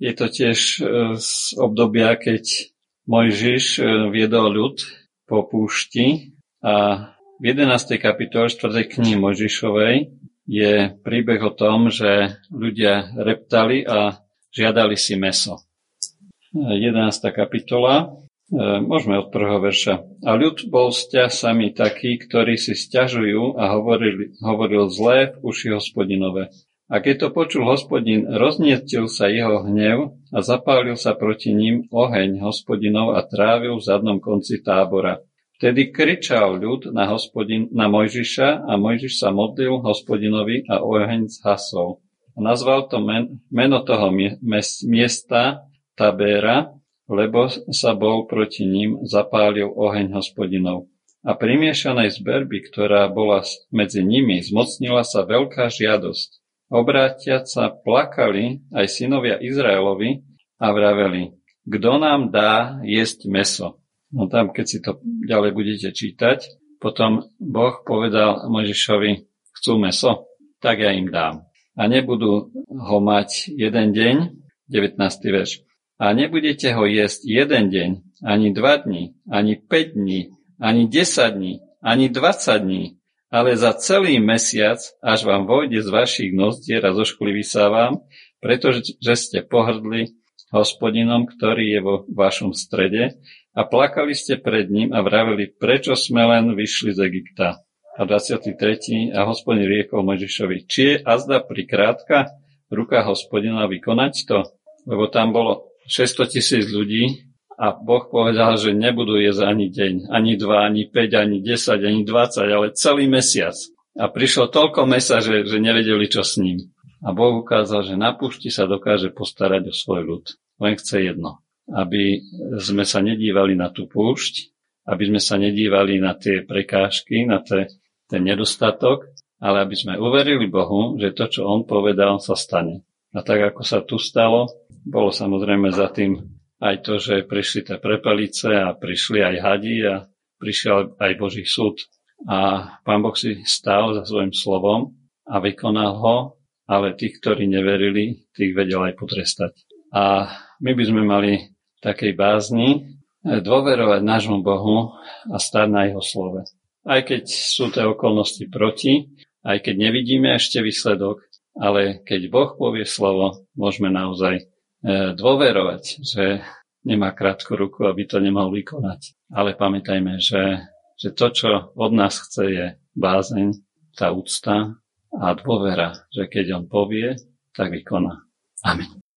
Je to tiež z obdobia, keď Mojžiš viedol ľud po púšti a v 11. kapitole 4. knihy Mojžišovej je príbeh o tom, že ľudia reptali a žiadali si mäso. 11. kapitola, môžeme od 1. verša. A ľud bol sami taký, ktorí si sťažujú a hovoril zlé v uši hospodinove. A keď to počul hospodin, rozniestil sa jeho hnev a zapálil sa proti ním oheň hospodinov a trávil v zadnom konci tábora. Vtedy kričal ľud na Mojžiša a Mojžiš sa modlil hospodinovi a oheň zhasol. A nazval to meno toho miesta Tabéra, lebo sa bol proti ním zapálil oheň hospodinov. A pri miešanej zberby, ktorá bola medzi nimi, zmocnila sa veľká žiadosť. Obrátiac sa plakali aj synovia Izraelovi a vraveli, kto nám dá jesť mäso? No tam, keď si to ďalej budete čítať, potom Boh povedal Mojžišovi, chcú mäso, tak ja im dám. A nebudú ho mať jeden deň, 19. verš. A nebudete ho jesť jeden deň, ani 2 dní, ani 5 dní, ani 10 dní, ani 20 dní, ale za celý mesiac, až vám vojde z vašich nozdier a zo škly vysávam, pretože ste pohrdli hospodinom, ktorý je vo vašom strede, a plakali ste pred ním a vraveli, prečo sme len vyšli z Egypta. A 23. A hospodin riekol Mojžišovi, či je azda prikrátka ruka hospodina vykonať to? Lebo tam bolo 600 000 ľudí a Boh povedal, že nebudú jesť ani deň, ani 2, ani 5, ani 10, ani 20, ale celý mesiac. A prišlo toľko mesa, že nevedeli, čo s ním. A Boh ukázal, že na púšti sa dokáže postarať o svoj ľud. Len chce jedno. Aby sme sa nedívali na tú púšť, aby sme sa nedívali na tie prekážky, na ten nedostatok, ale aby sme uverili Bohu, že to, čo On povedal, sa stane. A tak, ako sa tu stalo, bolo samozrejme za tým aj to, že prišli tie prepelice a prišli aj hadi a prišiel aj Boží súd. A Pán Boh si stál za svojím slovom a vykonal ho, ale tých, ktorí neverili, tých vedel aj potrestať. A my by sme mali takej bázni dôverovať nášmu Bohu a stáť na jeho slove. Aj keď sú tie okolnosti proti, aj keď nevidíme ešte výsledok, ale keď Boh povie slovo, môžeme naozaj dôverovať, že nemá krátku ruku, aby to nemal vykonať. Ale pamätajme, že to, čo od nás chce, je bázeň, tá úcta a dôvera, že keď on povie, tak vykoná. Amen.